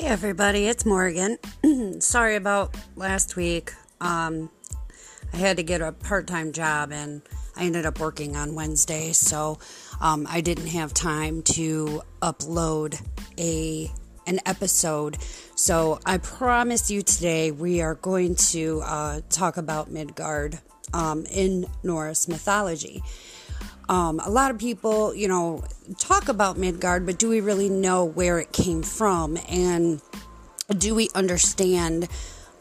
Hey everybody, it's Morgan. Sorry about last week. I had to get a part-time job and I ended up working on Wednesday, so I didn't have time to upload an episode. So I promise you today we are going to talk about Midgard in Norse mythology. A lot of people, talk about Midgard, but do we really know where it came from? And do we understand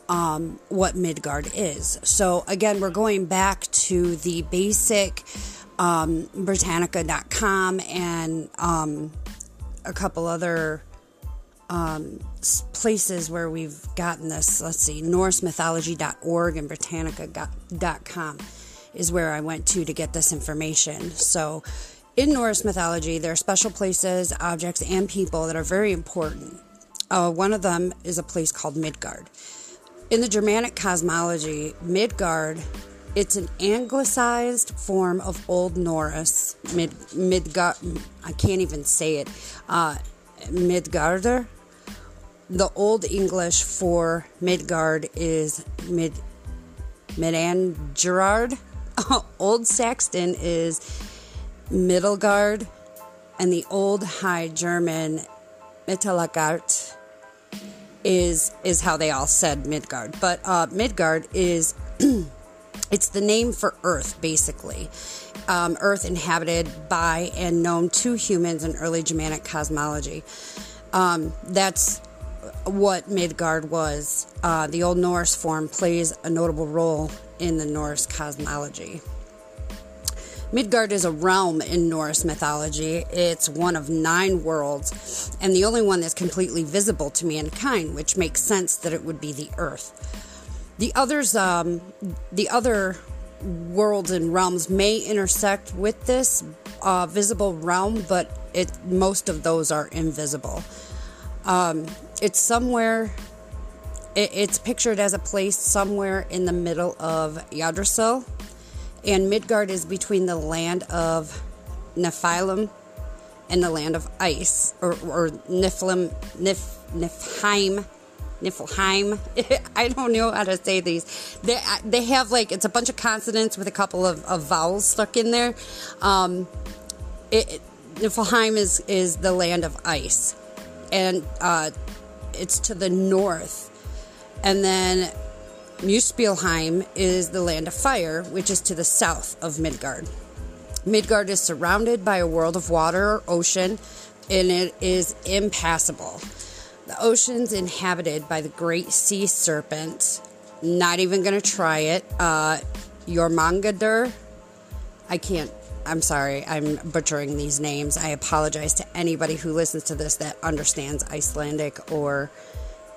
what Midgard is? So, again, we're going back to the basic Britannica.com and a couple other places where we've gotten this. Let's see, NorseMythology.org and Britannica.com. is where I went to get this information. So in Norse mythology, there are special places, objects, and people that are very important. One of them is a place called Midgard. In the Germanic cosmology, Midgard, it's an anglicized form of Old Norse. Midgard, I can't even say it. Midgardr. The Old English for Midgard is Midangerard. Old Saxon is Middlegard, and the Old High German Mittelgard is how they all said Midgard. But Midgard is it's the name for Earth, basically. Earth inhabited by and known to humans in early Germanic cosmology. That's what Midgard was. The Old Norse form plays a notable role in the Norse cosmology. Midgard is a realm in Norse mythology. It's one of 9 worlds, and the only one that's completely visible to mankind, which makes sense that it would be the Earth. The other worlds and realms may intersect with this visible realm, but most of those are invisible. It's somewhere. It's pictured as a place somewhere in the middle of Yggdrasil, and Midgard is between the land of Niflheim and the land of ice, or Niflheim. I don't know how to say these. They have it's a bunch of consonants with a couple of vowels stuck in there. Niflheim is the land of ice, and it's to the north. And then Muspelheim is the land of fire, which is to the south of Midgard. Midgard is surrounded by a world of water or ocean, and it is impassable. The ocean's inhabited by the great sea serpent. Not even going to try it. Jormungandr. I'm sorry, I'm butchering these names. I apologize to anybody who listens to this that understands Icelandic or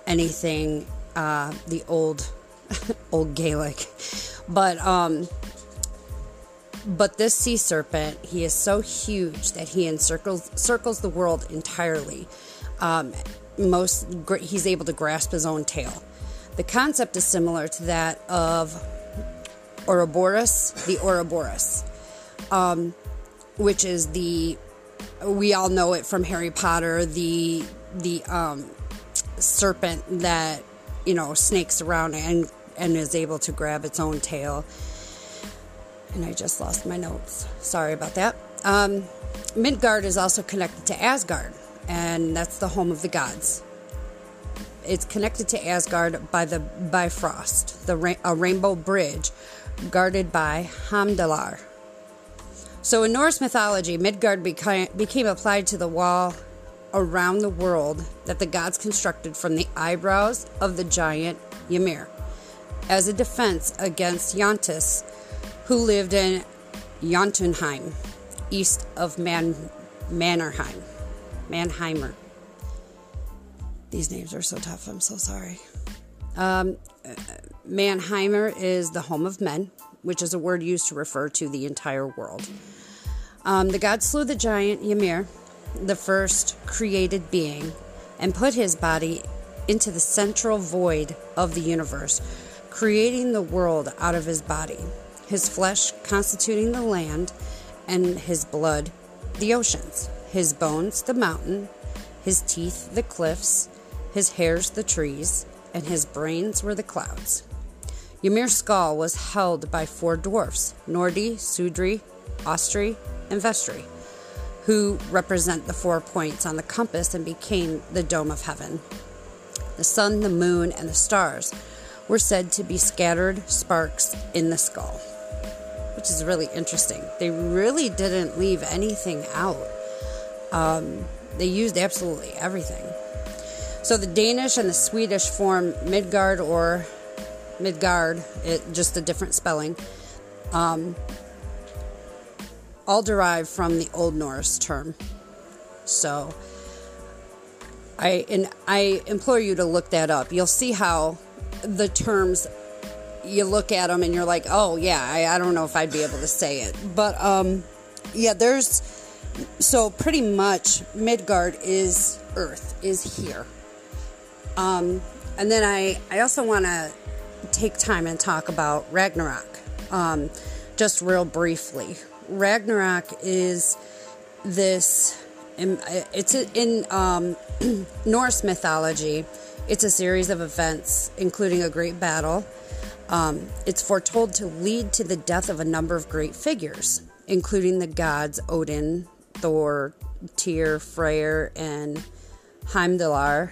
anything. The old Gaelic, but this sea serpent, he is so huge that he circles the world entirely. He's able to grasp his own tail. The concept is similar to that of Ouroboros, which is we all know it from Harry Potter, the serpent that snakes around and is able to grab its own tail. And I just lost my notes. Sorry about that. Midgard is also connected to Asgard, and that's the home of the gods. It's connected to Asgard by the Bifrost, a rainbow bridge guarded by Heimdall. So in Norse mythology, Midgard became applied to the wall around the world that the gods constructed from the eyebrows of the giant Ymir as a defense against Jotunheim, who lived in Jotunheim, east of Mannheimer. These names are so tough, I'm so sorry. Mannheimer is the home of men, which is a word used to refer to the entire world. The gods slew the giant Ymir, the first created being, and put his body into the central void of the universe, creating the world out of his body, his flesh constituting the land, and his blood the oceans, his bones the mountain, his teeth the cliffs, his hairs the trees, and his brains were the clouds. Ymir's skull was held by four dwarfs, Nordi, Sudri, Ostri, and Vestri, who represent the 4 points on the compass and became the dome of heaven. The sun, the moon, and the stars were said to be scattered sparks in the skull, which is really interesting. They really didn't leave anything out. They used absolutely everything. So the Danish and the Swedish form Midgard or Midgard, just a different spelling, all derived from the Old Norse term. So I implore you to look that up. You'll see how the terms, you look at them and you're like, oh yeah, I don't know if I'd be able to say it. But yeah, so pretty much Midgard is Earth, is here. And then I also want to take time and talk about Ragnarok, just real briefly. Ragnarok is this, it's in Norse mythology. It's a series of events, including a great battle. It's foretold to lead to the death of a number of great figures, including the gods Odin, Thor, Tyr, Freyr, and Heimdall,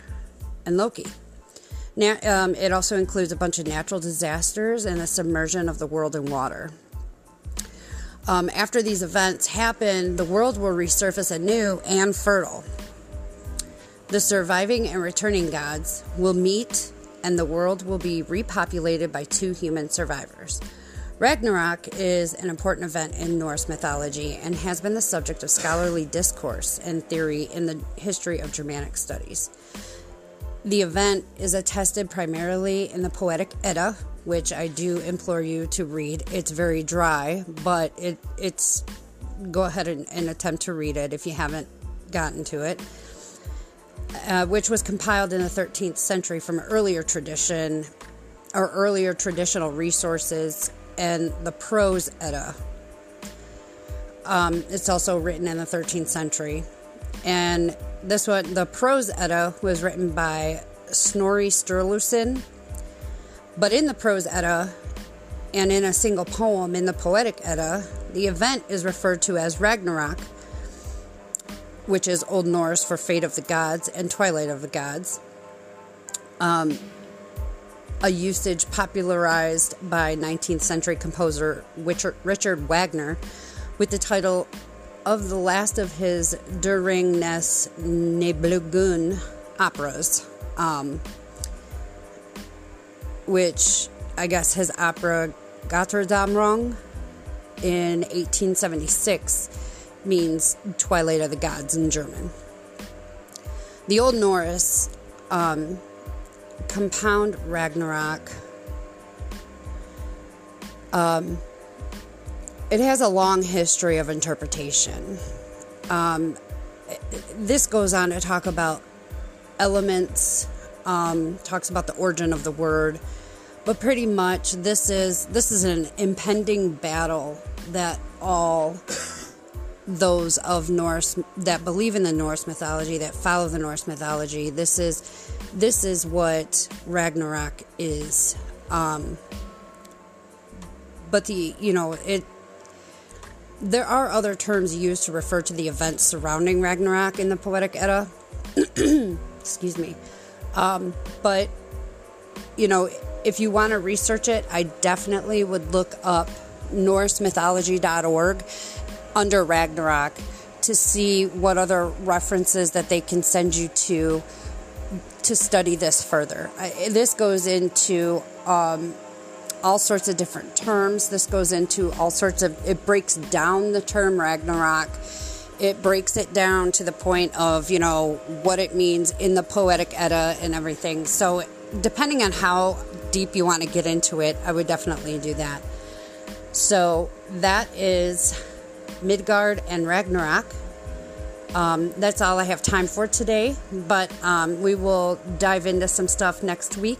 and Loki. Now, it also includes a bunch of natural disasters and a submersion of the world in water. After these events happen, the world will resurface anew and fertile. The surviving and returning gods will meet, and the world will be repopulated by 2 human survivors. Ragnarok is an important event in Norse mythology and has been the subject of scholarly discourse and theory in the history of Germanic studies. The event is attested primarily in the Poetic Edda, which I do implore you to read. It's very dry, but it's go ahead and attempt to read it if you haven't gotten to it, which was compiled in the 13th century from earlier tradition or earlier traditional resources, and the Prose Edda. It's also written in the 13th century. And this one, the Prose Edda, was written by Snorri Sturluson. But in the Prose Edda, and in a single poem in the Poetic Edda, the event is referred to as Ragnarok, which is Old Norse for Fate of the Gods and Twilight of the Gods. A usage popularized by 19th century composer Richard Wagner with the title of the last of his Der Ring des Nibelungen operas, which I guess his opera Götterdämmerung in 1876 means Twilight of the Gods in German. The Old Norse compound Ragnarok. It has a long history of interpretation. This goes on to talk about elements, talks about the origin of the word, but pretty much this is an impending battle that all those of Norse that believe in the Norse mythology, that follow the Norse mythology, this is what Ragnarok is. But there are other terms used to refer to the events surrounding Ragnarok in the Poetic Edda. Excuse me. But if you want to research it, I definitely would look up NorseMythology.org under Ragnarok to see what other references that they can send you to study this further. This goes into all sorts of different terms. This goes into all sorts of... It breaks down the term Ragnarok. It breaks it down to the point of, what it means in the Poetic Edda and everything. So depending on how deep you want to get into it, I would definitely do that. So that is Midgard and Ragnarok. That's all I have time for today, but we will dive into some stuff next week.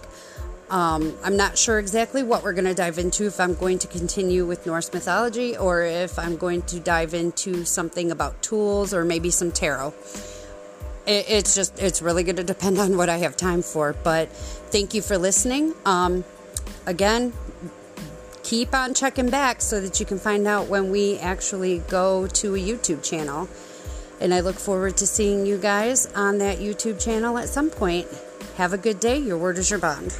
I'm not sure exactly what we're going to dive into, if I'm going to continue with Norse mythology or if I'm going to dive into something about tools or maybe some tarot. it's really going to depend on what I have time for. But thank you for listening. Again, keep on checking back so that you can find out when we actually go to a YouTube channel. And I look forward to seeing you guys on that YouTube channel at some point. Have a good day. Your word is your bond.